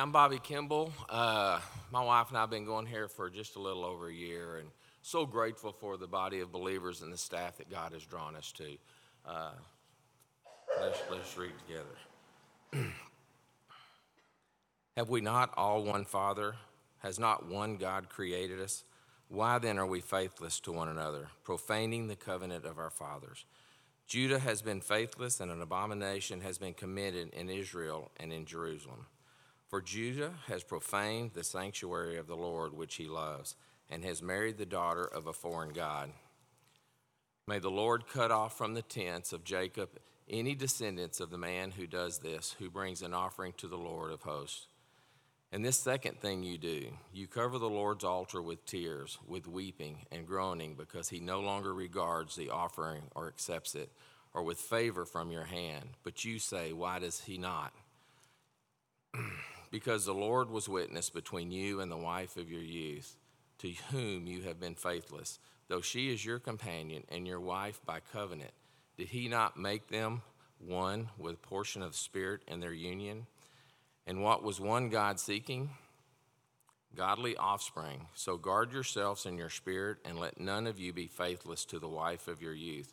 I'm Bobby Kimball. My wife and I have been going here for just a little over a year, and so grateful for the body of believers and the staff that God has drawn us to. Let's read together. Have we not all one Father? Has not one God created us? Why then are we faithless to one another, profaning the covenant of our fathers? Judah has been faithless, and an abomination has been committed in Israel and in Jerusalem. For Judah has profaned the sanctuary of the Lord, which he loves, and has married the daughter of a foreign god. May the Lord cut off from the tents of Jacob any descendants of the man who does this, who brings an offering to the Lord of hosts. And this second thing you do, you cover the Lord's altar with tears, with weeping and groaning, because he no longer regards the offering or accepts it, or with favor from your hand. But you say, why does he not? Because the Lord was witness between you and the wife of your youth, to whom you have been faithless, though she is your companion and your wife by covenant. Did he not make them one with portion of spirit in their union? And what was one God seeking? Godly offspring. So guard yourselves in your spirit, and let none of you be faithless to the wife of your youth.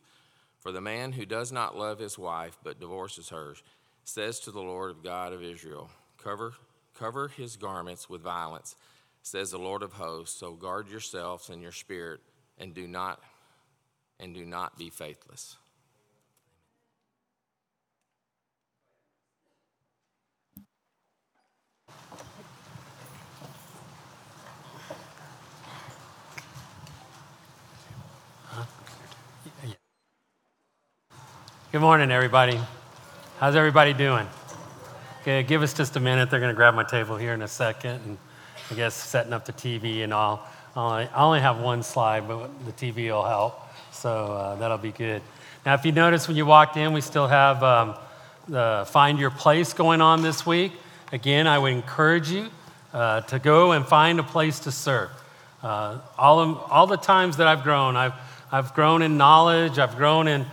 For the man who does not love his wife but divorces her says to the Lord God of Israel, cover his garments with violence, says the Lord of hosts. So guard yourselves in your spirit, and do not be faithless. Good morning, everybody. How's everybody doing? Okay, give us just a minute. They're going to grab my table here in a second, and I guess setting up the TV and all. I only have one slide, but the TV will help, so that'll be good. Now, if you notice when you walked in, we still have the Find Your Place going on this week. Again, I would encourage you to go and find a place to serve. All the times that I've grown, I've grown in knowledge, I've grown in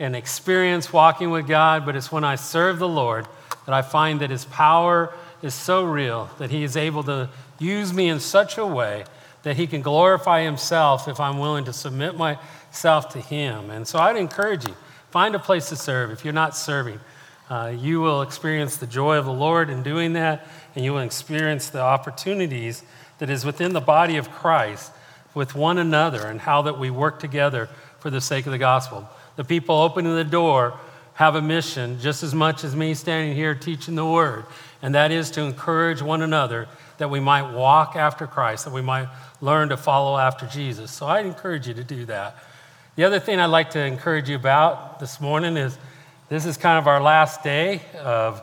and experience walking with God, but it's when I serve the Lord that I find that his power is so real that he is able to use me in such a way that he can glorify himself if I'm willing to submit myself to him. And so I'd encourage you, find a place to serve. If you're not serving, you will experience the joy of the Lord in doing that, and you will experience the opportunities that is within the body of Christ with one another and how that we work together for the sake of the gospel. The people opening the door have a mission just as much as me standing here teaching the word, and that is to encourage one another that we might walk after Christ, that we might learn to follow after Jesus. So I encourage you to do that. The other thing I'd like to encourage you about this morning is this is kind of our last day of,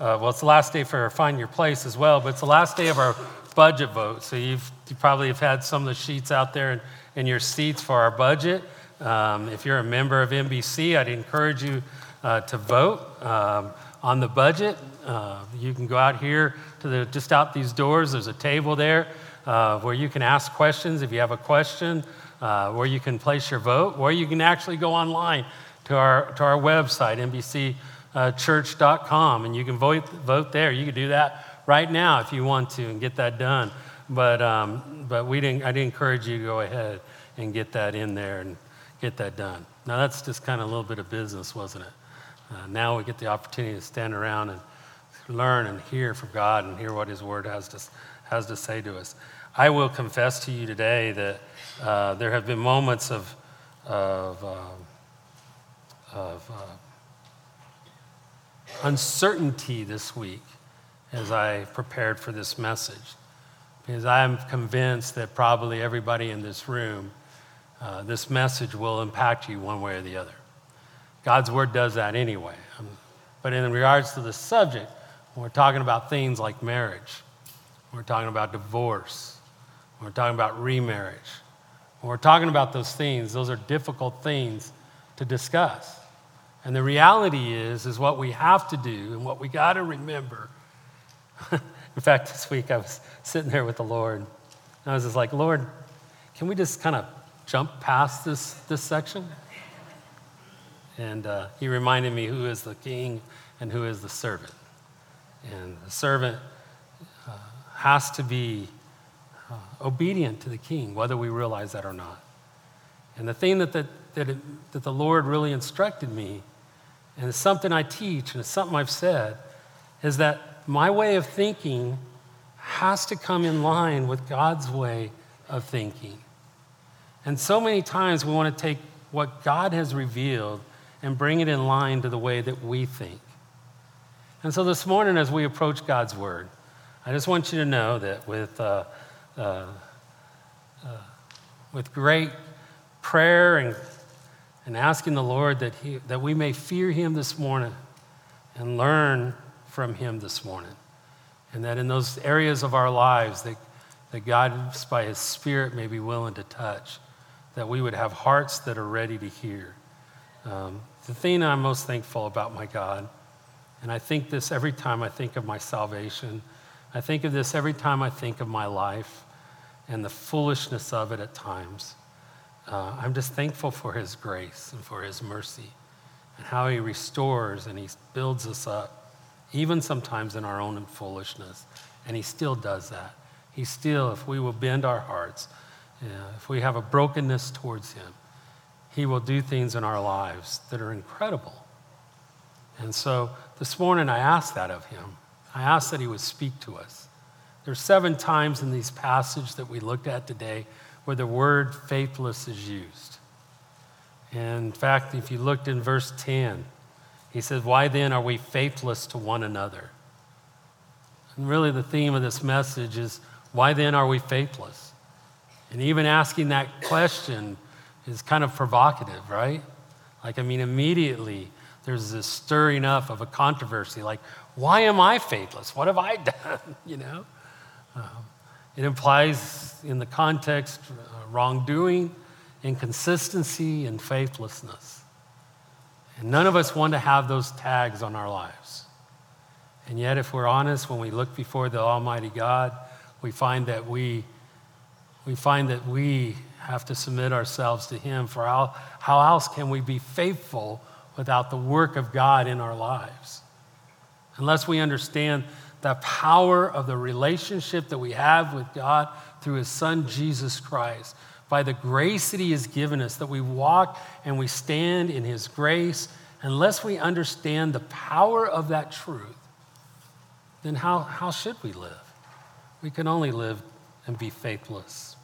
it's the last day for Find Your Place as well, but it's the last day of our budget vote. So you probably have had some of the sheets out there in your seats for our budget. If you're a member of NBC, I'd encourage you to vote on the budget. You can go out here to just out these doors. There's a table there where you can ask questions if you have a question, where you can place your vote, or you can actually go online to our website, nbcchurch.com, and you can vote there. You can do that right now if you want to and get that done. But I'd encourage you to go ahead and get that in there and get that done. Now, that's just kind of a little bit of business, wasn't it? Now we get the opportunity to stand around and learn and hear from God and hear what his word has to say to us. I will confess to you today that there have been moments of uncertainty this week as I prepared for this message, because I am convinced that probably everybody in this room, this message will impact you one way or the other. God's word does that anyway. But in regards to the subject, we're talking about things like marriage. We're talking about divorce. We're talking about remarriage. When we're talking about those things, those are difficult things to discuss. And the reality is what we have to do and what we got to remember. In fact, this week I was sitting there with the Lord, and I was just like, Lord, can we just kind of jump past this section? And he reminded me who is the king and who is the servant. And the servant has to be obedient to the king, whether we realize that or not. And the thing that the Lord really instructed me, and it's something I teach, and it's something I've said, is that my way of thinking has to come in line with God's way of thinking. And so many times we want to take what God has revealed and bring it in line to the way that we think. And so this morning, as we approach God's word, I just want you to know that with great prayer and asking the Lord that we may fear him this morning and learn from him this morning. And that in those areas of our lives that God, by his Spirit, may be willing to touch, that we would have hearts that are ready to hear. The thing I'm most thankful about my God, and I think this every time I think of my salvation, I think of this every time I think of my life and the foolishness of it at times. I'm just thankful for his grace and for his mercy and how he restores and he builds us up, even sometimes in our own foolishness. And he still does that. He still, if we will bend our hearts, if we have a brokenness towards him, he will do things in our lives that are incredible. And so this morning I asked that of him. I asked that he would speak to us. There's 7 times in these passages that we looked at today where the word faithless is used. And in fact, if you looked in verse 10, he says, "Why then are we faithless to one another?" And really the theme of this message is, why then are we faithless? And even asking that question is kind of provocative, right? Like, I mean, immediately there's this stirring up of a controversy. Like, why am I faithless? What have I done? It implies in the context wrongdoing, inconsistency, and faithlessness. And none of us want to have those tags on our lives. And yet, if we're honest, when we look before the Almighty God, we find that we have to submit ourselves to him, for how else can we be faithful without the work of God in our lives? Unless we understand the power of the relationship that we have with God through his Son, Jesus Christ, by the grace that he has given us, that we walk and we stand in his grace, unless we understand the power of that truth, then how should we live? We can only live and be faithless.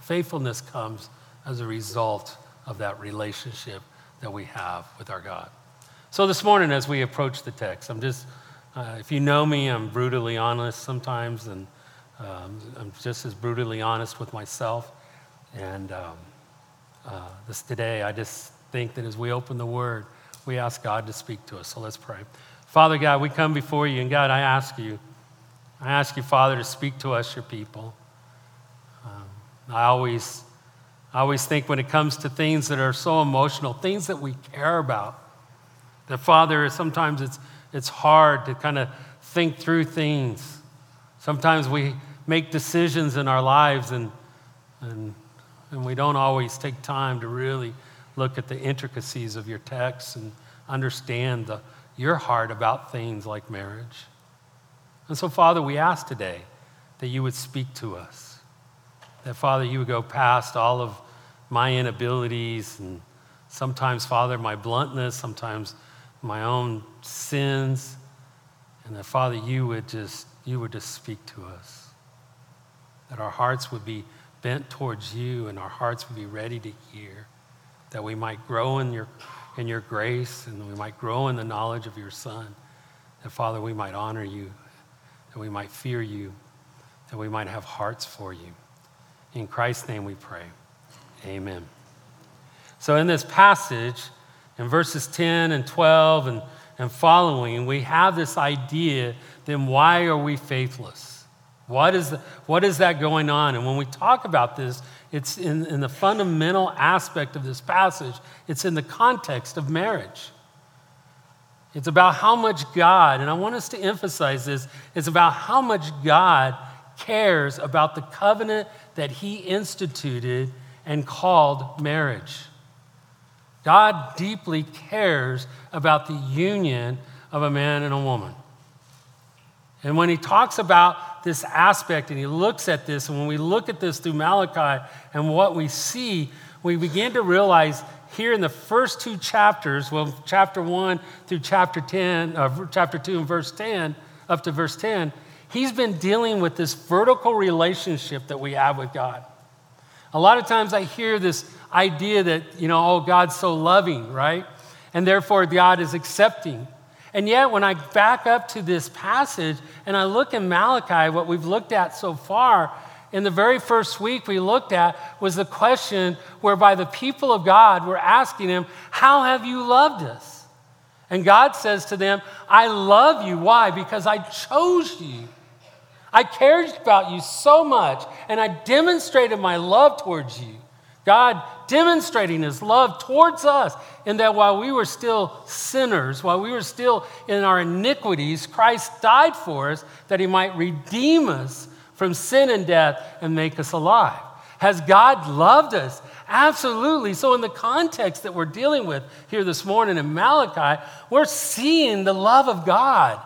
Faithfulness comes as a result of that relationship that we have with our God. So this morning, as we approach the text, I'm just, if you know me, I'm brutally honest sometimes, and I'm just as brutally honest with myself. And this today, I just think that as we open the Word, we ask God to speak to us. So let's pray. Father God, we come before you, and God, I ask you, Father, to speak to us, your people. I always think when it comes to things that are so emotional, things that we care about, that, Father, sometimes it's hard to kind of think through things. Sometimes we make decisions in our lives and we don't always take time to really look at the intricacies of your text and understand your heart about things like marriage. And so, Father, we ask today that you would speak to us, that, Father, you would go past all of my inabilities and sometimes, Father, my bluntness, sometimes my own sins, and that, Father, you would just speak to us, that our hearts would be bent towards you and our hearts would be ready to hear, that we might grow in your grace and we might grow in the knowledge of your Son, that, Father, we might honor you, that we might fear you, that we might have hearts for you. In Christ's name we pray, amen. So in this passage, in verses 10 and 12 and following, we have this idea, then why are we faithless? What is that going on? And when we talk about this, it's in the fundamental aspect of this passage, it's in the context of marriage. It's about how much God, and I want us to emphasize this, it's about how much God cares about the covenant that he instituted and called marriage. God deeply cares about the union of a man and a woman. And when he talks about this aspect, and he looks at this, and when we look at this through Malachi and what we see, we begin to realize here in the first two chapters, well, chapter 1 through chapter 2 and verse 10, up to verse 10, he's been dealing with this vertical relationship that we have with God. A lot of times I hear this idea that, oh, God's so loving, right? And therefore God is accepting. And yet when I back up to this passage and I look in Malachi, what we've looked at so far, in the very first week we looked at was the question whereby the people of God were asking him, how have you loved us? And God says to them, I love you. Why? Because I chose you. I cared about you so much, and I demonstrated my love towards you. God demonstrating his love towards us in that while we were still sinners, while we were still in our iniquities, Christ died for us that he might redeem us from sin and death and make us alive. Has God loved us? Absolutely. So in the context that we're dealing with here this morning in Malachi, we're seeing the love of God.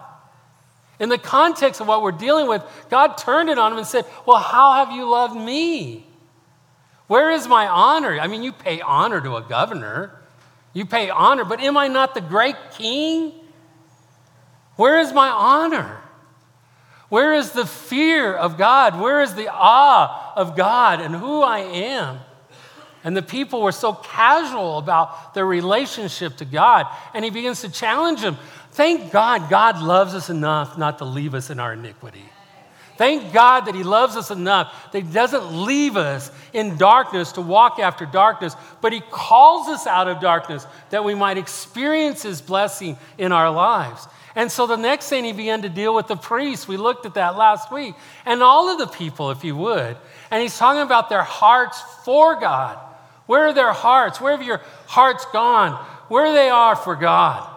In the context of what we're dealing with, God turned it on him and said, well, how have you loved me? Where is my honor? I mean, you pay honor to a governor. You pay honor, but am I not the great king? Where is my honor? Where is the fear of God? Where is the awe of God and who I am? And the people were so casual about their relationship to God. And he begins to challenge them. Thank God, God loves us enough not to leave us in our iniquity. Thank God that he loves us enough that he doesn't leave us in darkness to walk after darkness, but he calls us out of darkness that we might experience his blessing in our lives. And so the next thing he began to deal with the priests. We looked at that last week. And all of the people, if you would. And he's talking about their hearts for God. Where are their hearts? Where have your hearts gone? Where they are for God?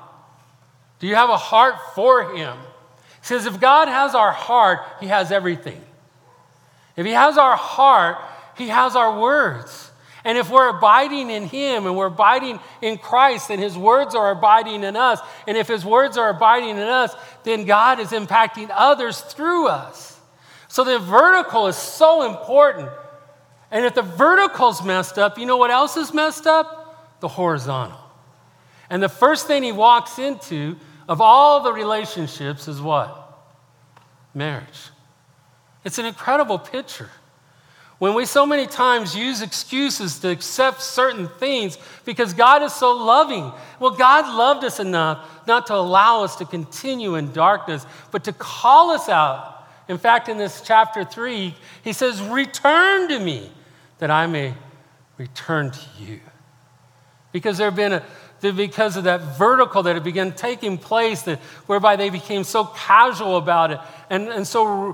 Do you have a heart for him? He says, if God has our heart, he has everything. If he has our heart, he has our words. And if we're abiding in him and we're abiding in Christ, then his words are abiding in us. And if his words are abiding in us, then God is impacting others through us. So the vertical is so important. And if the vertical's messed up, you know what else is messed up? The horizontal. And the first thing he walks into of all the relationships is what? Marriage. It's an incredible picture. When we so many times use excuses to accept certain things because God is so loving. Well, God loved us enough not to allow us to continue in darkness, but to call us out. In fact, in this chapter 3, he says, return to me that I may return to you. Because because of that vertical that had begun taking place, that whereby they became so casual about it and so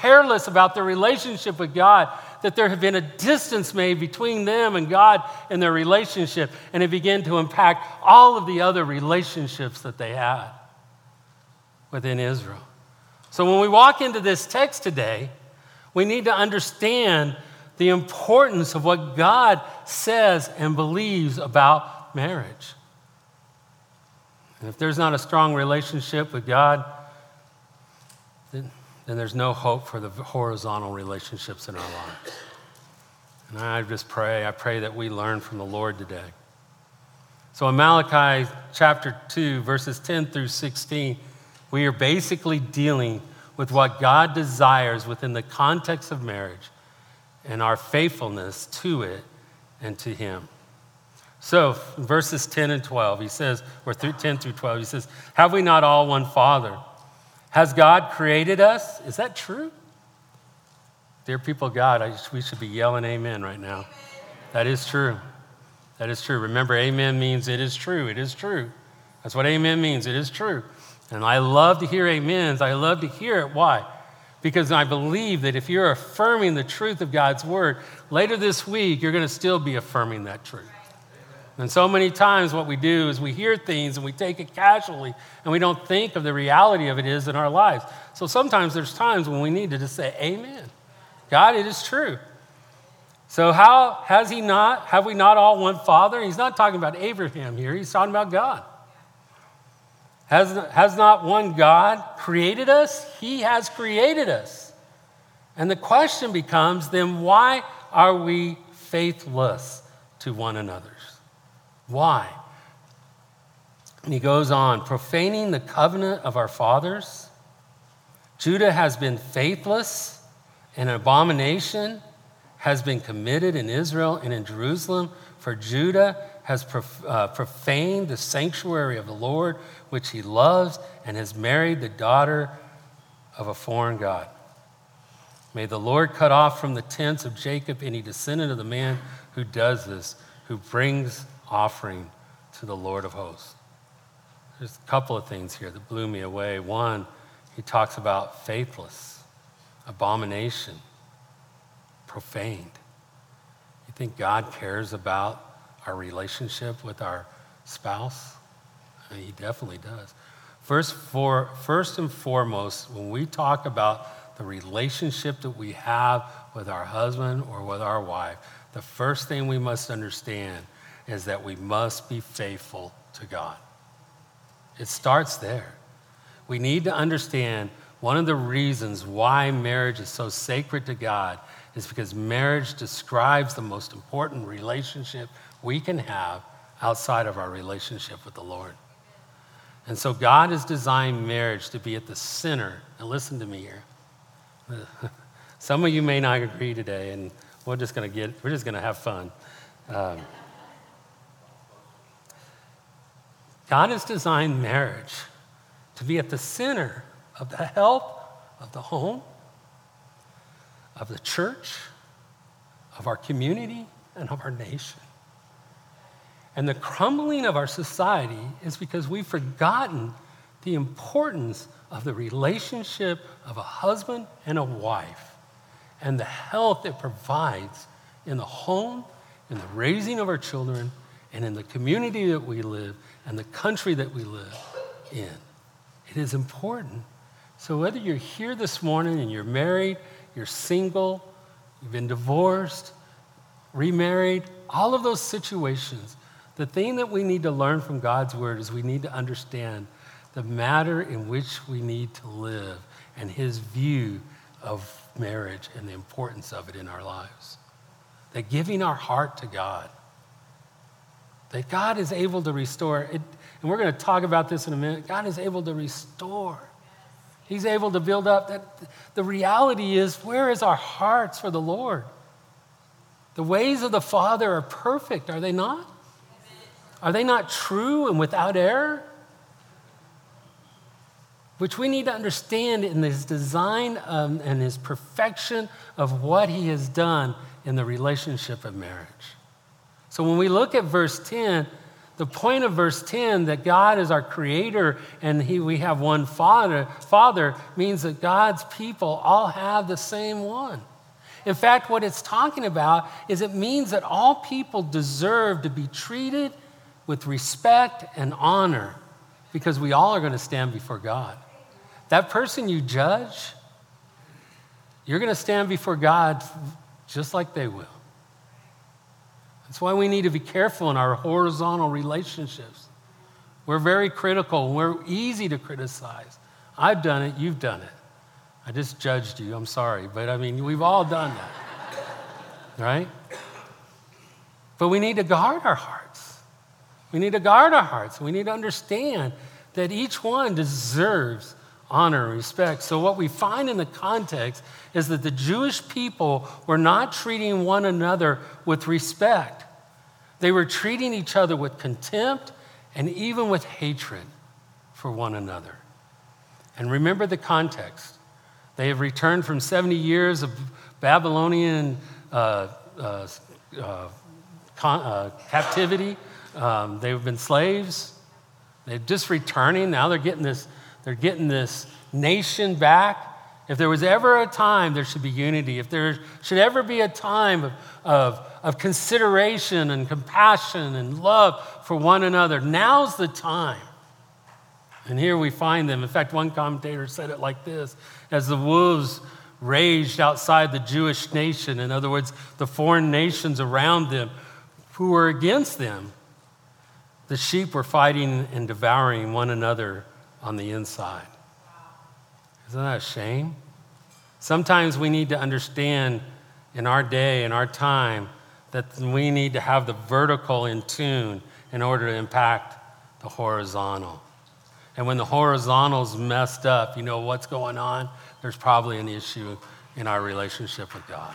careless about their relationship with God, that there had been a distance made between them and God and their relationship, and it began to impact all of the other relationships that they had within Israel. So when we walk into this text today, we need to understand the importance of what God says and believes about marriage. And if there's not a strong relationship with God, then there's no hope for the horizontal relationships in our lives. And I pray that we learn from the Lord today. So in Malachi chapter 2, verses 10 through 16, we are basically dealing with what God desires within the context of marriage and our faithfulness to it and to him. So verses 10 and 12, he says, or through 10 through 12, he says, have we not all one Father? Has God created us? Is that true? Dear people of God, we should be yelling amen right now. Amen. That is true. That is true. Remember, amen means it is true. It is true. That's what amen means. It is true. And I love to hear amens. I love to hear it. Why? Because I believe that if you're affirming the truth of God's word, later this week, you're going to still be affirming that truth. And so many times what we do is we hear things and we take it casually and we don't think of the reality of it is in our lives. So sometimes there's times when we need to just say, amen. God, it is true. So have we not all one Father? He's not talking about Abraham here. He's talking about God. Has not one God created us? He has created us. And the question becomes, then why are we faithless to one another? Why? And he goes on, profaning the covenant of our fathers. Judah has been faithless, and an abomination has been committed in Israel and in Jerusalem, for Judah has profaned the sanctuary of the Lord, which he loves, and has married the daughter of a foreign god. May the Lord cut off from the tents of Jacob any descendant of the man who does this, who brings offering to the Lord of hosts. There's a couple of things here that blew me away. One, he talks about faithless, abomination, profaned. You think God cares about our relationship with our spouse? I mean, he definitely does. First and foremost, when we talk about the relationship that we have with our husband or with our wife, the first thing we must understand is that we must be faithful to God. It starts there. We need to understand one of the reasons why marriage is so sacred to God is because marriage describes the most important relationship we can have outside of our relationship with the Lord. And so God has designed marriage to be at the center. Now listen to me here. Some of you may not agree today, and we're just gonna have fun. God has designed marriage to be at the center of the health of the home, of the church, of our community, and of our nation. And the crumbling of our society is because we've forgotten the importance of the relationship of a husband and a wife and the health it provides in the home, in the raising of our children, and in the community that we live and the country that we live in. It is important. So whether you're here this morning and you're married, you're single, you've been divorced, remarried, all of those situations, the thing that we need to learn from God's word is we need to understand the matter in which we need to live and his view of marriage and the importance of it in our lives. That giving our heart to God, that God is able to restore. It, and we're going to talk about this in a minute. God is able to restore. He's able to build up. That the reality is, where is our hearts for the Lord? The ways of the Father are perfect, are they not? Are they not true and without error? Which we need to understand in his design and his perfection of what he has done in the relationship of marriage. So when we look at verse 10, the point of verse 10, that God is our creator and we have one Father, means that God's people all have the same one. In fact, what it's talking about is it means that all people deserve to be treated with respect and honor because we all are going to stand before God. That person you judge, you're going to stand before God just like they will. That's why we need to be careful in our horizontal relationships. We're very critical. We're easy to criticize. I've done it. You've done it. I just judged you. I'm sorry. But, I mean, we've all done that, right? But we need to guard our hearts. We need to guard our hearts. We need to understand that each one deserves honor and respect. So what we find in the context is that the Jewish people were not treating one another with respect. They were treating each other with contempt and even with hatred for one another. And remember the context. They have returned from 70 years of Babylonian captivity. They've been slaves. They're just returning. Now they're getting this nation back. If there was ever a time there should be unity, if there should ever be a time of consideration and compassion and love for one another, now's the time. And here we find them. In fact, one commentator said it like this: as the wolves raged outside the Jewish nation, in other words, the foreign nations around them who were against them, the sheep were fighting and devouring one another on the inside. Isn't that a shame? Sometimes we need to understand in our day, in our time, that we need to have the vertical in tune in order to impact the horizontal. And when the horizontal's messed up, you know what's going on? There's probably an issue in our relationship with God.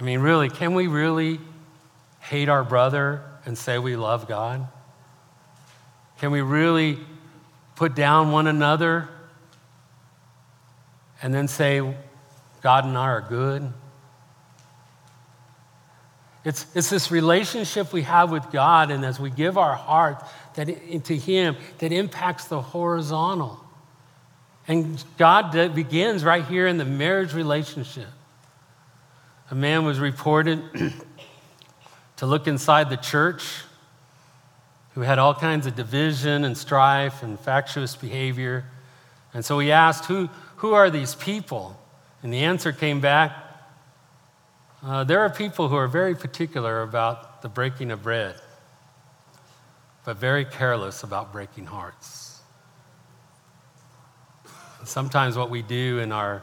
I mean, really, can we really hate our brother and say we love God? Can we really put down one another and then say God and I are good? It's this relationship we have with God, and as we give our heart to Him, that impacts the horizontal. And God begins right here in the marriage relationship. A man was reported to look inside the church who had all kinds of division and strife and factious behavior. And so he asked, who are these people? And the answer came back, there are people who are very particular about the breaking of bread, but very careless about breaking hearts. And sometimes what we do in our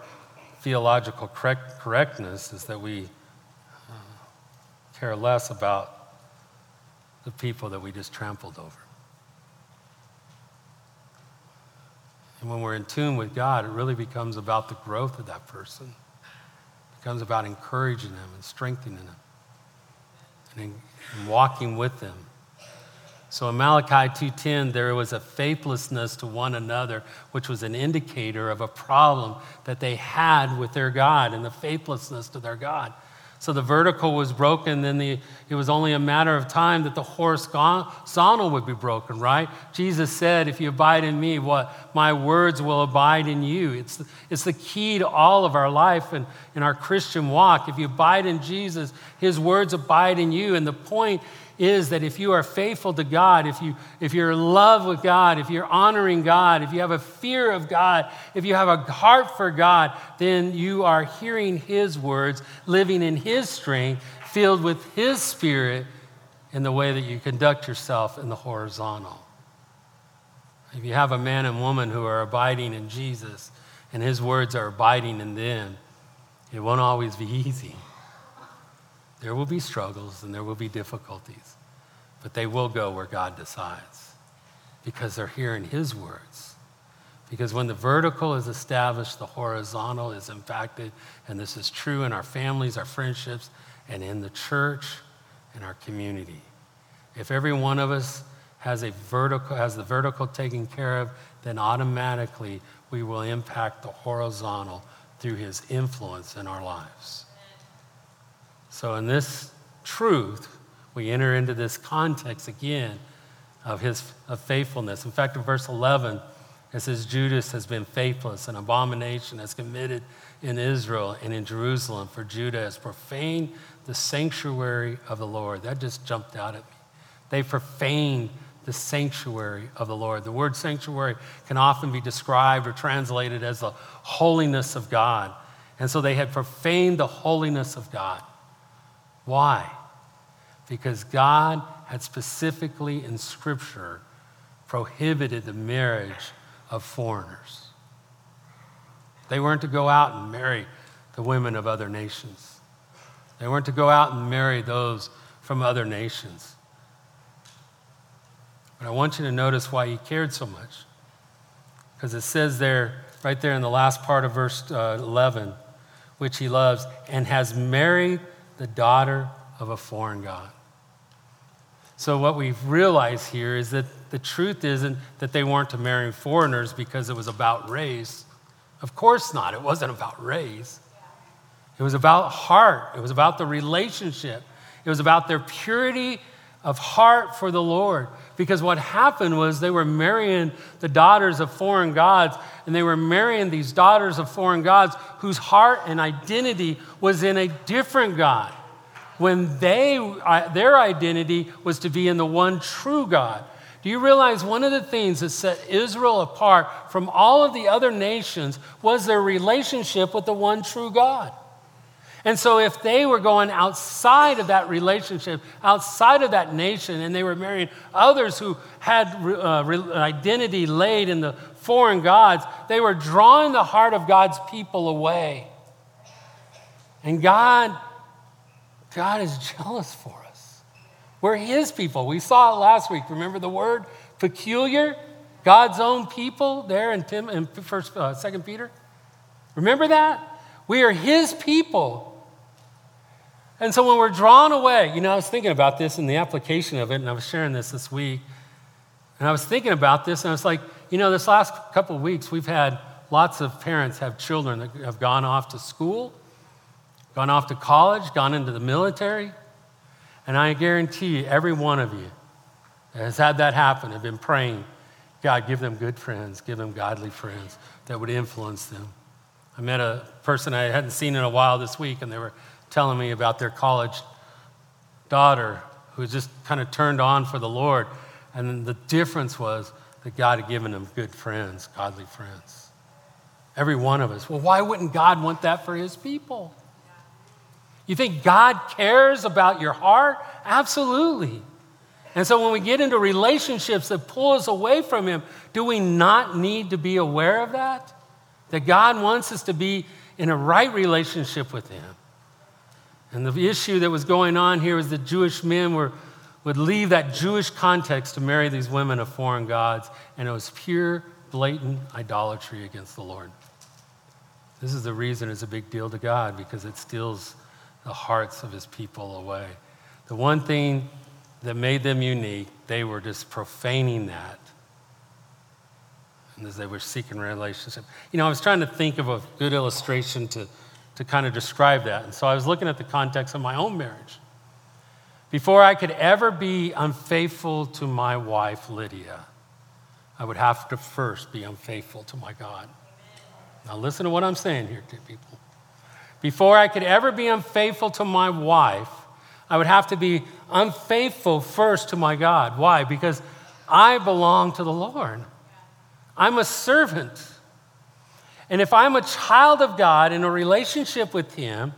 theological correctness is that we care less about the people that we just trampled over. And when we're in tune with God, it really becomes about the growth of that person. It becomes about encouraging them and strengthening them and walking with them. So in Malachi 2:10, there was a faithlessness to one another, which was an indicator of a problem that they had with their God and the faithlessness to their God. So the vertical was broken, then it was only a matter of time that the horizontal would be broken, right? Jesus said, if you abide in me, my words will abide in you. It's the key to all of our life and in our Christian walk. If you abide in Jesus, his words abide in you. And the point is that if you are faithful to God, if you're in love with God, if you're honoring God, if you have a fear of God, if you have a heart for God, then you are hearing his words, living in his strength, filled with his spirit in the way that you conduct yourself in the horizontal. If you have a man and woman who are abiding in Jesus and his words are abiding in them, it won't always be easy. There will be struggles and there will be difficulties, but they will go where God decides because they're hearing his words. Because when the vertical is established, the horizontal is impacted, and this is true in our families, our friendships, and in the church and our community. If every one of us has the vertical taken care of, then automatically we will impact the horizontal through his influence in our lives. So in this truth, we enter into this context again of faithfulness. In fact, in verse 11, it says, Judas has been faithless, an abomination has committed in Israel and in Jerusalem, for Judah has profaned the sanctuary of the Lord. That just jumped out at me. They profaned the sanctuary of the Lord. The word sanctuary can often be described or translated as the holiness of God. And so they had profaned the holiness of God. Why? Because God had specifically in Scripture prohibited the marriage of foreigners. They weren't to go out and marry the women of other nations. They weren't to go out and marry those from other nations. But I want you to notice why he cared so much. Because it says there, right there in the last part of verse 11, which he loves, and has married the daughter of a foreign god. So what we've realized here is that the truth isn't that they weren't to marry foreigners because it was about race. Of course not. It wasn't about race. It was about heart. It was about the relationship. It was about their purity of heart for the Lord. Because what happened was they were marrying the daughters of foreign gods, and they were marrying these daughters of foreign gods whose heart and identity was in a different God, when their identity was to be in the one true God. Do you realize one of the things that set Israel apart from all of the other nations was their relationship with the one true God? And so if they were going outside of that relationship, outside of that nation, and they were marrying others who had identity laid in the foreign gods, they were drawing the heart of God's people away. And God is jealous for us. We're his people. We saw it last week. Remember the word peculiar? God's own people there in 2 Peter? Remember that? We are his people. And so when we're drawn away, I was thinking about this and the application of it, and I was sharing this week, and I was thinking about this, and I was like, this last couple of weeks, we've had lots of parents have children that have gone off to school, gone off to college, gone into the military, and I guarantee you, every one of you that has had that happen have been praying, God, give them good friends, give them godly friends that would influence them. I met a person I hadn't seen in a while this week, and they were telling me about their college daughter who just kind of turned on for the Lord. And then the difference was that God had given them good friends, godly friends. Every one of us. Well, why wouldn't God want that for his people? You think God cares about your heart? Absolutely. And so when we get into relationships that pull us away from him, do we not need to be aware of that? That God wants us to be in a right relationship with him. And the issue that was going on here was that Jewish men would leave that Jewish context to marry these women of foreign gods, and it was pure, blatant idolatry against the Lord. This is the reason it's a big deal to God, because it steals the hearts of his people away. The one thing that made them unique, they were just profaning that, and as they were seeking relationship. I was trying to think of a good illustration to kind of describe that. And so I was looking at the context of my own marriage. Before I could ever be unfaithful to my wife, Lydia, I would have to first be unfaithful to my God. Now listen to what I'm saying here, dear people. Before I could ever be unfaithful to my wife, I would have to be unfaithful first to my God. Why? Because I belong to the Lord. I'm a servant. And if I'm a child of God in a relationship with him,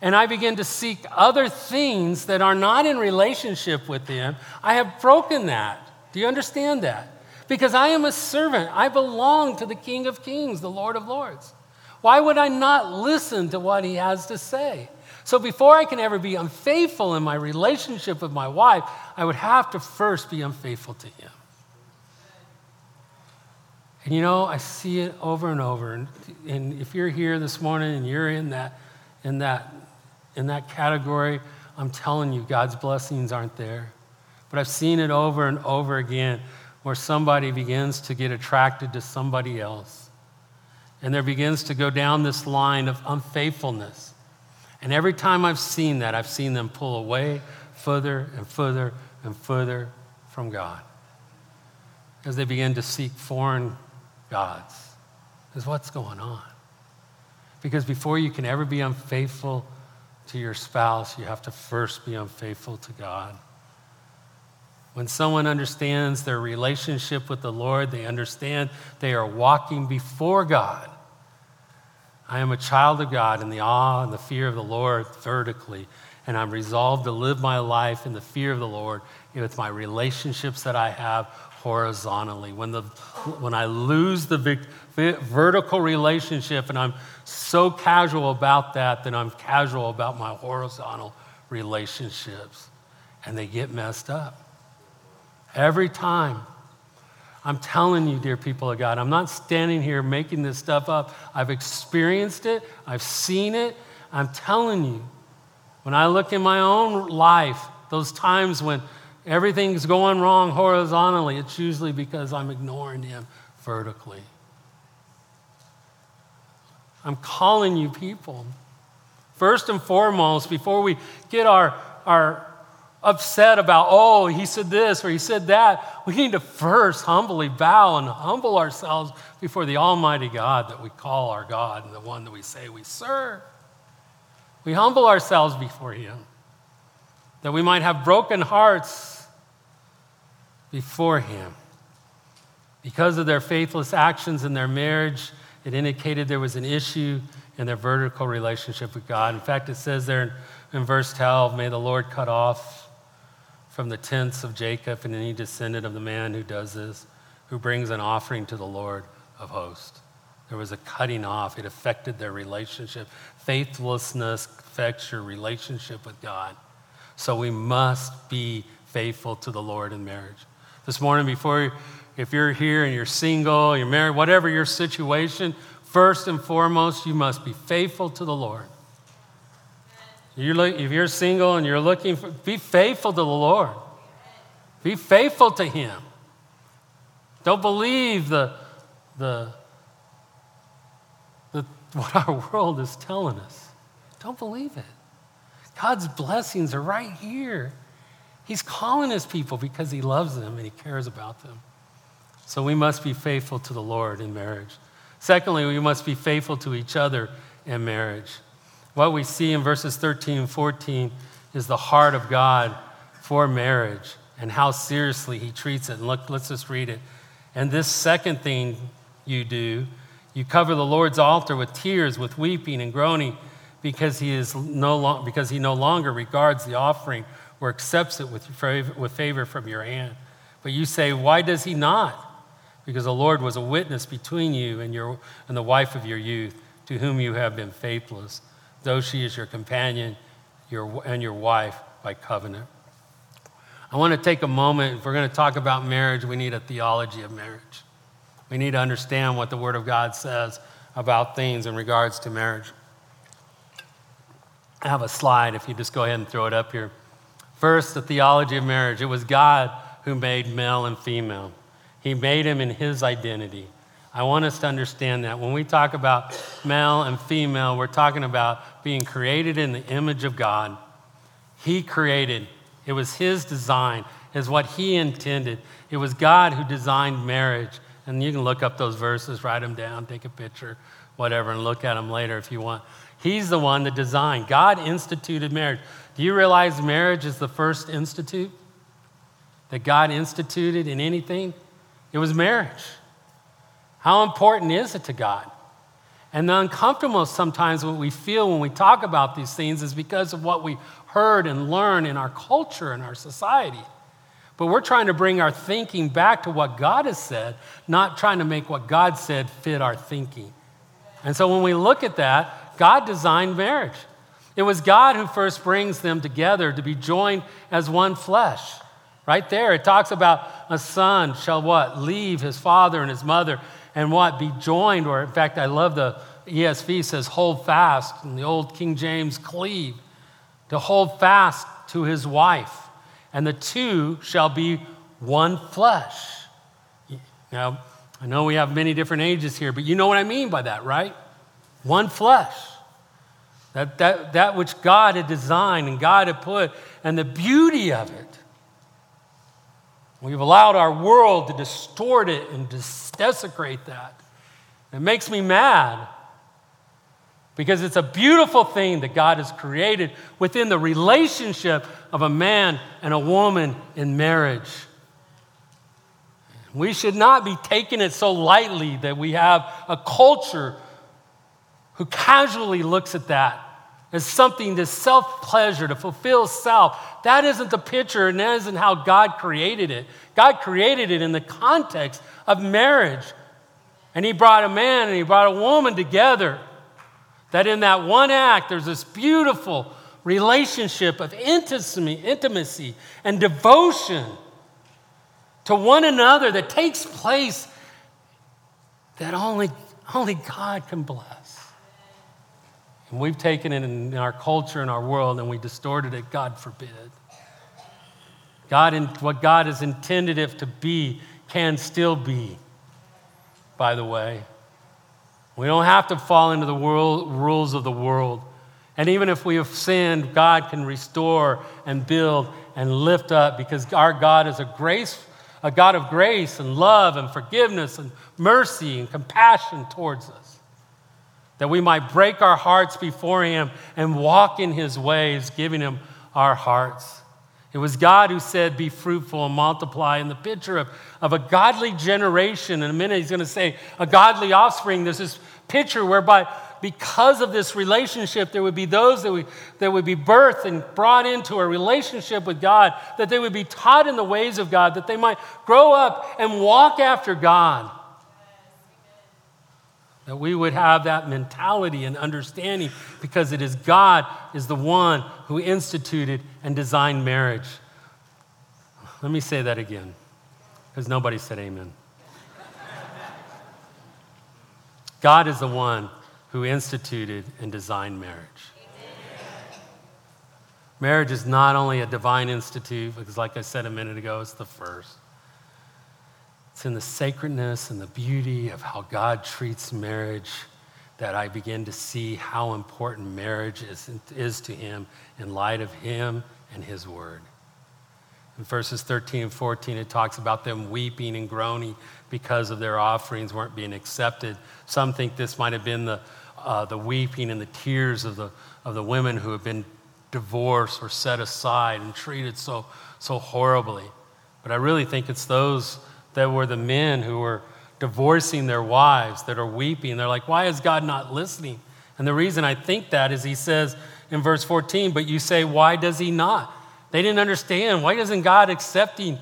and I begin to seek other things that are not in relationship with him, I have broken that. Do you understand that? Because I am a servant. I belong to the King of Kings, the Lord of Lords. Why would I not listen to what he has to say? So before I can ever be unfaithful in my relationship with my wife, I would have to first be unfaithful to him. And I see it over and over. And if you're here this morning and you're in that category, I'm telling you, God's blessings aren't there. But I've seen it over and over again where somebody begins to get attracted to somebody else. And there begins to go down this line of unfaithfulness. And every time I've seen that, I've seen them pull away further and further and further from God as they begin to seek foreign gods, is what's going on. Because before you can ever be unfaithful to your spouse, you have to first be unfaithful to God. When someone understands their relationship with the Lord, they understand they are walking before God. I am a child of God in the awe and the fear of the Lord vertically, and I'm resolved to live my life in the fear of the Lord with my relationships that I have horizontally. When I lose the vertical relationship and I'm so casual about that, then I'm casual about my horizontal relationships, and they get messed up. Every time. I'm telling you, dear people of God, I'm not standing here making this stuff up. I've experienced it. I've seen it. I'm telling you, when I look in my own life, those times when everything's going wrong horizontally, it's usually because I'm ignoring him vertically. I'm calling you people. First and foremost, before we get our upset about, oh, he said this or he said that, we need to first humbly bow and humble ourselves before the Almighty God that we call our God and the one that we say we serve. We humble ourselves before him, that we might have broken hearts before him. Because of their faithless actions in their marriage, it indicated there was an issue in their vertical relationship with God. In fact, it says there in verse 12, may the Lord cut off from the tents of Jacob and any descendant of the man who does this who brings an offering to the Lord of hosts. There was a cutting off. It affected their relationship. Faithlessness affects your relationship with God. So we must be faithful to the Lord in marriage. This morning, if you're here and you're single, you're married, whatever your situation, first and foremost, you must be faithful to the Lord. If you're single and you're looking for, be faithful to the Lord. Be faithful to Him. Don't believe what our world is telling us. Don't believe it. God's blessings are right here. He's calling His people because He loves them and He cares about them. So we must be faithful to the Lord in marriage. Secondly, we must be faithful to each other in marriage. What we see in verses 13 and 14 is the heart of God for marriage and how seriously He treats it. And look, let's just read it. And this second thing you do, you cover the Lord's altar with tears, with weeping and groaning, because He no longer regards the offering or accepts it with favor from your hand. But you say, why does He not? Because the Lord was a witness between you and the wife of your youth, to whom you have been faithless, though she is your companion and your wife by covenant. I want to take a moment. If we're going to talk about marriage, we need a theology of marriage. We need to understand what the Word of God says about things in regards to marriage. I have a slide, if you just go ahead and throw it up here. First, the theology of marriage. It was God who made male and female. He made him in His identity. I want us to understand that. When we talk about male and female, we're talking about being created in the image of God. He created. It was His design. It's what He intended. It was God who designed marriage. And you can look up those verses, write them down, take a picture, whatever, and look at them later if you want. He's the one that designed. God instituted marriage. Do you realize marriage is the first institute that God instituted in anything? It was marriage. How important is it to God? And the uncomfortable sometimes what we feel when we talk about these things is because of what we heard and learn in our culture and our society. But we're trying to bring our thinking back to what God has said, not trying to make what God said fit our thinking. And so when we look at that, God designed marriage. It was God who first brings them together to be joined as one flesh. Right there, it talks about a son shall what? Leave his father and his mother and what? Be joined, or in fact, I love the ESV says hold fast. And the old King James, cleave. To hold fast to his wife. And the two shall be one flesh. Now, I know we have many different ages here, but you know what I mean by that, right? One flesh. That which God had designed and God had put, and the beauty of it. We've allowed our world to distort it and desecrate that. It makes me mad because it's a beautiful thing that God has created within the relationship of a man and a woman in marriage. We should not be taking it so lightly that we have a culture who casually looks at that as something to self-pleasure, to fulfill self. That isn't the picture, and that isn't how God created it. God created it in the context of marriage. And He brought a man and He brought a woman together. That in that one act, there's this beautiful relationship of intimacy and devotion to one another that takes place that only God can bless. And we've taken it in our culture and our world and we distorted it, God forbid. What God has intended it to be can still be, by the way. We don't have to fall into the rules of the world. And even if we have sinned, God can restore and build and lift up because our God is a God of grace and love and forgiveness and mercy and compassion towards us. That we might break our hearts before Him and walk in His ways, giving Him our hearts. It was God who said, be fruitful and multiply. In the picture of a godly generation, in a minute He's going to say, a godly offspring, there's this picture whereby because of this relationship, there would be those that would be birthed and brought into a relationship with God, that they would be taught in the ways of God, that they might grow up and walk after God. That we would have that mentality and understanding, because it is God is the one who instituted and designed marriage. Let me say that again, because nobody said amen. God is the one who instituted and designed marriage. Amen. Marriage is not only a divine institute, because like I said a minute ago, it's the first. It's in the sacredness and the beauty of how God treats marriage that I begin to see how important marriage is to him in light of him and his word. In verses 13 and 14, it talks about them weeping and groaning because of their offerings weren't being accepted. Some think this might have been the weeping and the tears of the women who have been divorced or set aside and treated so horribly. But I really think it's those that were the men who were divorcing their wives that are weeping. They're like, why is God not listening? And the reason I think that is he says in verse 14, but you say, why does he not? They didn't understand. Why isn't God accepting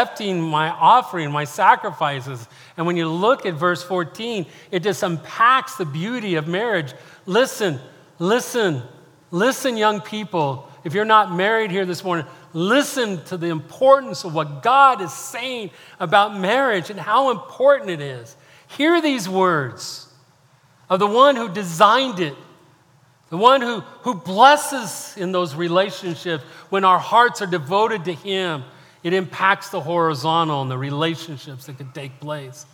my offering, my sacrifices? And when you look at verse 14, it just unpacks the beauty of marriage. Listen, young people. If you're not married here this morning, listen to the importance of what God is saying about marriage and how important it is. Hear these words of the one who designed it, the one who blesses in those relationships. When our hearts are devoted to him, it impacts the horizontal and the relationships that could take place.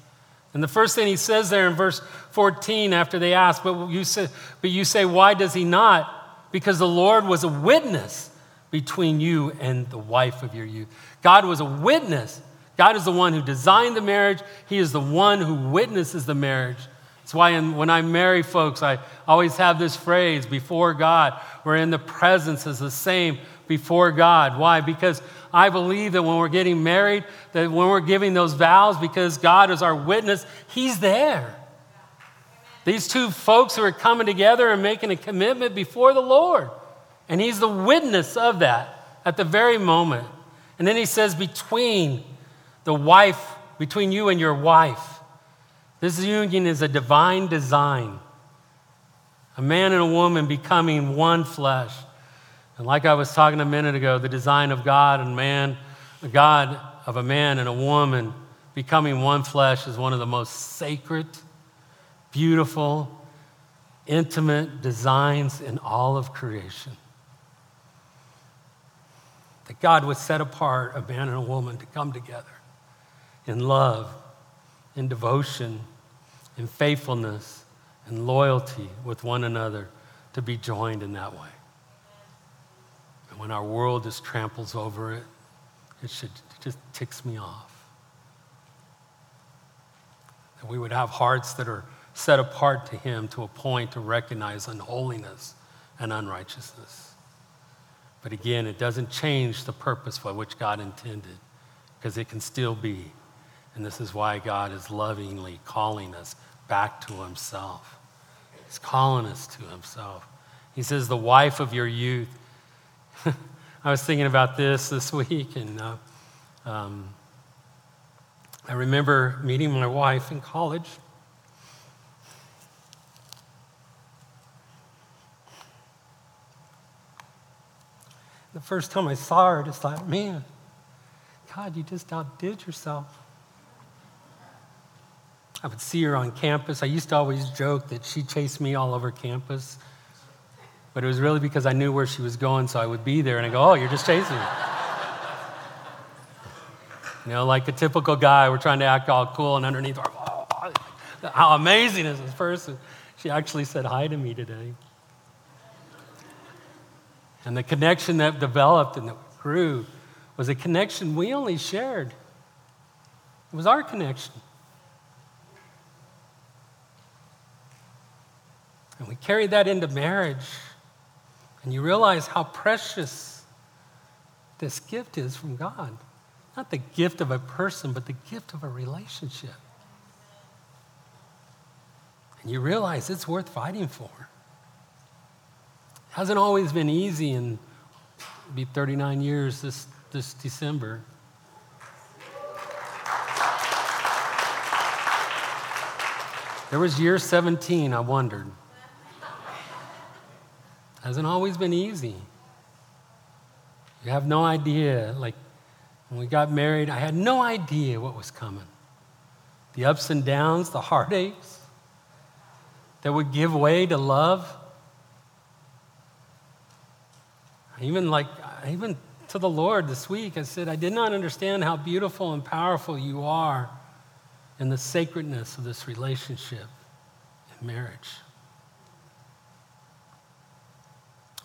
And the first thing he says there in verse 14, after they ask, but you say, why does he not? Because the Lord was a witness between you and the wife of your youth. God was a witness. God is the one who designed the marriage. He is the one who witnesses the marriage. That's why when I marry folks, I always have this phrase, before God. We're in the presence is the same before God. Why? Because I believe that when we're getting married, that when we're giving those vows, because God is our witness, he's there. These two folks who are coming together and making a commitment before the Lord. And he's the witness of that at the very moment. And then he says, between you and your wife. This union is a divine design. A man and a woman becoming one flesh. And like I was talking a minute ago, the design of God and man, the God of a man and a woman becoming one flesh is one of the most sacred, beautiful, intimate designs in all of creation. That God would set apart a man and a woman to come together in love, in devotion, in faithfulness, and loyalty with one another to be joined in that way. And when our world just tramples over it, it just ticks me off. That we would have hearts that are set apart to him to a point to recognize unholiness and unrighteousness. But again, it doesn't change the purpose for which God intended, because it can still be. And this is why God is lovingly calling us back to himself. He's calling us to himself. He says, the wife of your youth. I was thinking about this week, and I remember meeting my wife in college. The first time I saw her, it's like, man, God, you just outdid yourself. I would see her on campus. I used to always joke that she chased me all over campus, but it was really because I knew where she was going, so I would be there, and I go, oh, you're just chasing me. You know, like a typical guy, we're trying to act all cool, and underneath, oh, how amazing is this person? She actually said hi to me today. And the connection that developed and that grew was a connection we only shared. It was our connection. And we carried that into marriage. And you realize how precious this gift is from God. Not the gift of a person, but the gift of a relationship. and you realize it's worth fighting for. It hasn't always been easy, and it'll be 39 years this December. There was year 17, I wondered. Hasn't always been easy. You have no idea. Like when we got married, I had no idea what was coming. The ups and downs, the heartaches that would give way to love. Even to the Lord this week, I said, I did not understand how beautiful and powerful you are, and the sacredness of this relationship and marriage.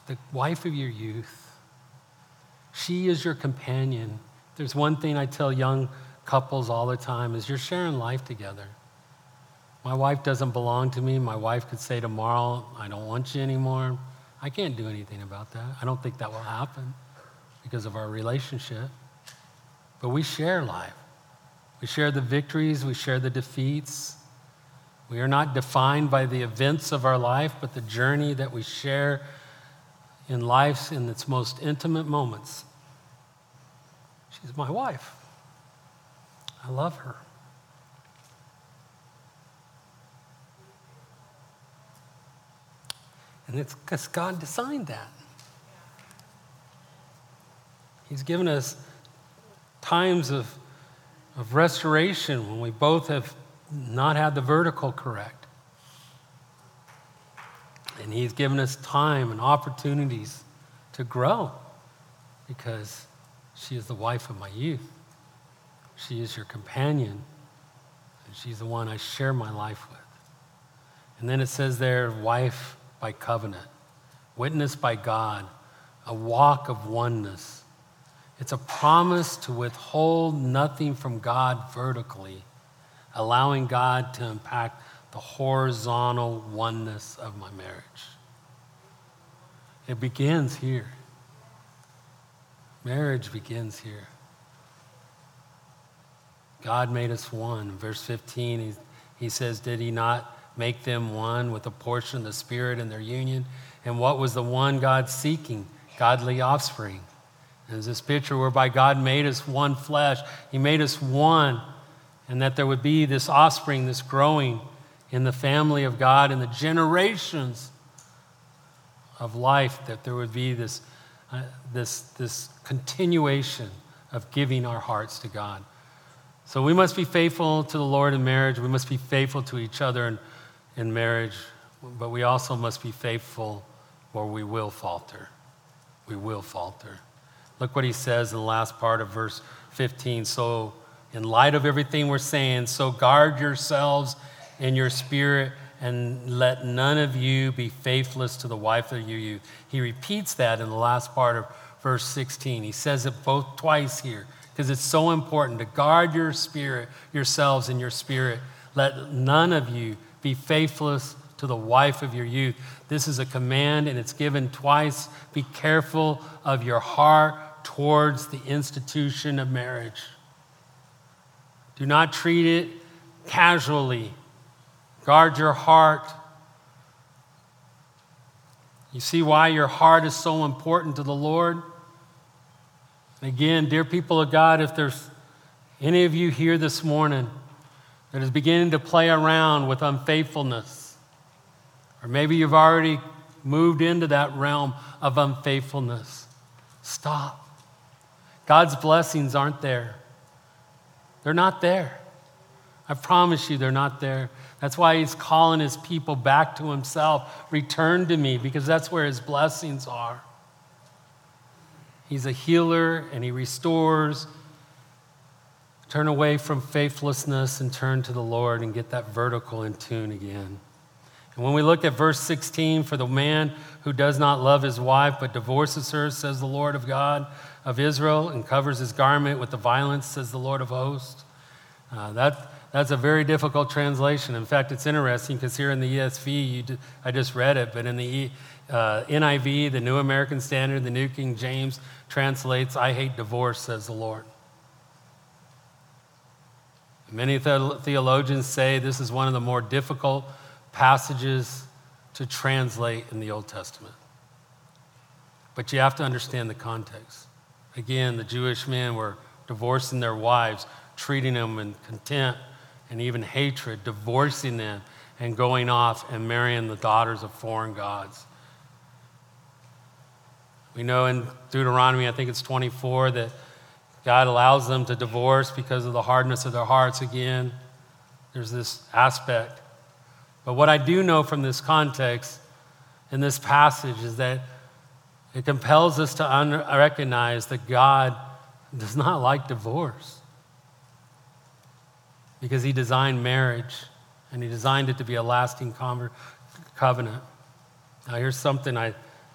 The wife of your youth, she is your companion. There's one thing I tell young couples all the time is you're sharing life together. My wife doesn't belong to me. My wife could say tomorrow, I don't want you anymore. I can't do anything about that. I don't think that will happen because of our relationship. But we share life. We share the victories, we share the defeats. We are not defined by the events of our life, but the journey that we share in life's in its most intimate moments. She's my wife. I love her. And it's because God designed that. He's given us times of restoration when we both have not had the vertical correct. And he's given us time and opportunities to grow because she is the wife of my youth. She is your companion, and she's the one I share my life with. And then it says there, wife by covenant, witnessed by God, a walk of oneness. It's a promise to withhold nothing from God vertically, allowing God to impact the horizontal oneness of my marriage. It begins here. Marriage begins here. God made us one. In verse 15, he says, did he not make them one with a portion of the Spirit in their union? And what was the one God seeking? Godly offspring. There's this picture whereby God made us one flesh. He made us one, and that there would be this offspring, this growing in the family of God, in the generations of life, that there would be this continuation of giving our hearts to God. So we must be faithful to the Lord in marriage. We must be faithful to each other in marriage, but we also must be faithful or we will falter. We will falter. Look what he says in the last part of verse 15. So in light of everything we're saying, so guard yourselves in your spirit and let none of you be faithless to the wife of your youth. He repeats that in the last part of verse 16. He says it both twice here because it's so important to guard your spirit, yourselves in your spirit. Let none of you be faithless to the wife of your youth. This is a command and it's given twice. Be careful of your heart towards the institution of marriage. Do not treat it casually. Guard your heart. You see why your heart is so important to the Lord? Again, dear people of God, if there's any of you here this morning that is beginning to play around with unfaithfulness, or maybe you've already moved into that realm of unfaithfulness, stop. God's blessings aren't there. They're not there. I promise you they're not there. That's why he's calling his people back to himself. Return to me, because that's where his blessings are. He's a healer and he restores. Turn away from faithlessness and turn to the Lord and get that vertical in tune again. And when we look at verse 16, for the man who does not love his wife but divorces her, says the Lord of God of Israel, and covers his garment with the violence, says the Lord of hosts. That's a very difficult translation. In fact, it's interesting because here in the ESV, I just read it, but in the NIV, the New American Standard, the New King James translates, I hate divorce, says the Lord. Many theologians say this is one of the more difficult passages to translate in the Old Testament. But you have to understand the context. Again, the Jewish men were divorcing their wives, treating them in contempt and even hatred, divorcing them and going off and marrying the daughters of foreign gods. We know in Deuteronomy, I think it's 24, that God allows them to divorce because of the hardness of their hearts. Again, there's this aspect. But what I do know from this context in this passage is that it compels us to recognize that God does not like divorce, because he designed marriage and he designed it to be a lasting covenant. Now, here's something I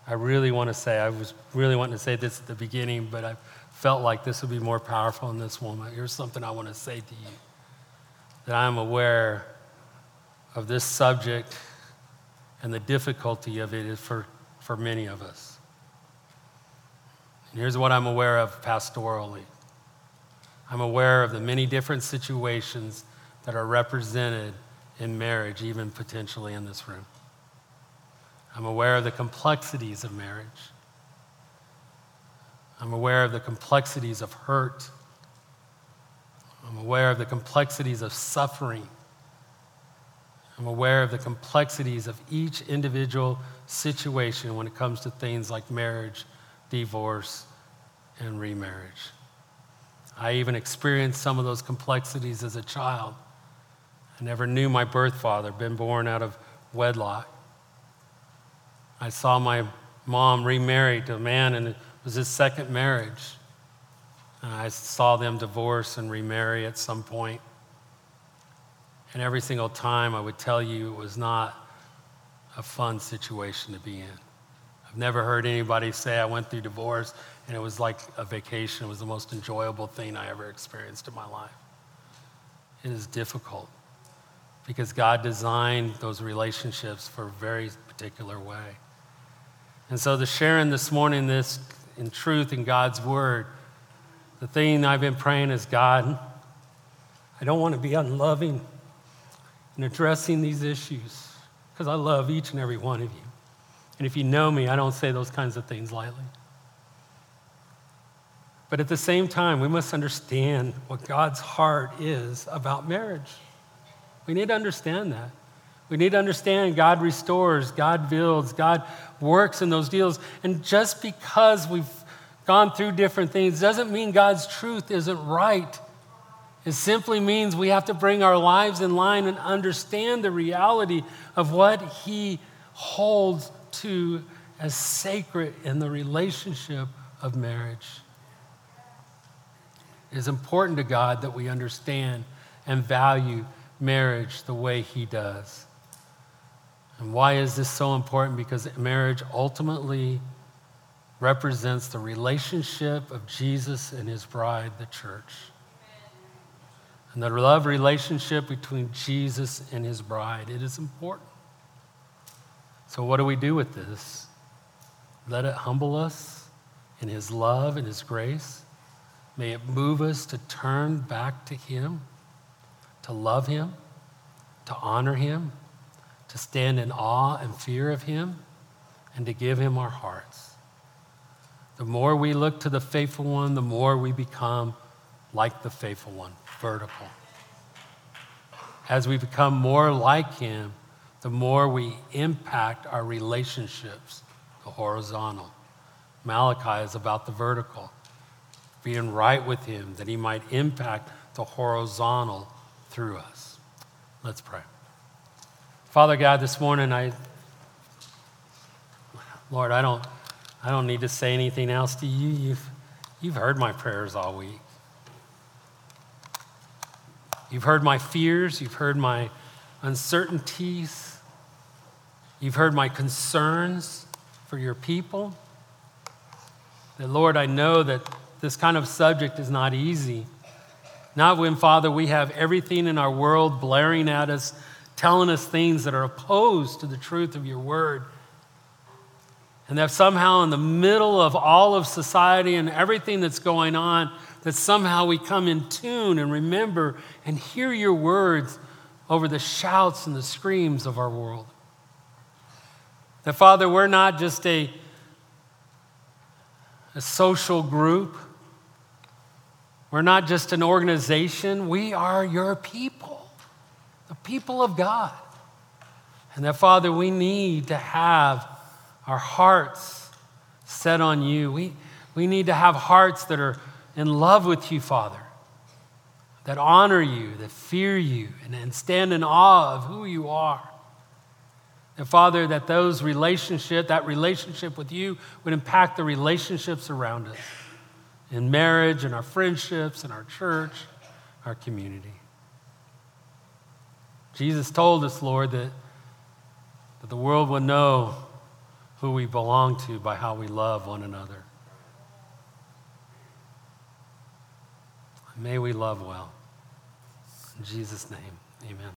really want to say. I was really wanting to say this at the beginning, but I felt like this would be more powerful in this moment. Here's something I want to say to you, that I'm aware of this subject and the difficulty of it is for many of us. And here's what I'm aware of pastorally. I'm aware of the many different situations that are represented in marriage, even potentially in this room. I'm aware of the complexities of marriage. I'm aware of the complexities of hurt. I'm aware of the complexities of suffering. I'm aware of the complexities of each individual situation when it comes to things like marriage, divorce, and remarriage. I even experienced some of those complexities as a child. I never knew my birth father, been born out of wedlock. I saw my mom remarried to a man, and it was his second marriage. And I saw them divorce and remarry at some point. And every single time I would tell you it was not a fun situation to be in. I've never heard anybody say I went through divorce and it was like a vacation. It was the most enjoyable thing I ever experienced in my life. It is difficult because God designed those relationships for a very particular way. And so the sharing this morning, this in truth in God's word, the thing I've been praying is, God, I don't want to be unloving in addressing these issues because I love each and every one of you. And if you know me, I don't say those kinds of things lightly. But at the same time, we must understand what God's heart is about marriage. We need to understand that. We need to understand God restores, God builds, God works in those deals. And just because we've gone through different things doesn't mean God's truth isn't right. It simply means we have to bring our lives in line and understand the reality of what he holds to as sacred in the relationship of marriage. It is important to God that we understand and value marriage the way he does. And why is this so important? Because marriage ultimately represents the relationship of Jesus and his bride, the church. And the love relationship between Jesus and his bride, it is important. So what do we do with this? Let it humble us in his love and his grace. May it move us to turn back to him, to love him, to honor him, to stand in awe and fear of him, and to give him our hearts. The more we look to the faithful one, the more we become like the faithful one, vertical. As we become more like him, the more we impact our relationships, the horizontal. Malachi is about the vertical, being right with him, that he might impact the horizontal through us. Let's pray. Father God, this morning, Lord, I don't need to say anything else to you. You've heard my prayers all week. You've heard my fears. You've heard my uncertainties. You've heard my concerns for your people. And Lord, I know that this kind of subject is not easy. Not when, Father, we have everything in our world blaring at us, telling us things that are opposed to the truth of your word. And that somehow in the middle of all of society and everything that's going on, that somehow we come in tune and remember and hear your words over the shouts and the screams of our world. That, Father, we're not just a social group. We're not just an organization. We are your people, the people of God. And that, Father, we need to have our hearts set on you. We need to have hearts that are in love with you, Father, that honor you, that fear you, and stand in awe of who you are. And Father, that that relationship with you would impact the relationships around us in marriage, in our friendships, in our church, our community. Jesus told us, Lord, that the world will know who we belong to by how we love one another. May we love well. In Jesus' name, amen.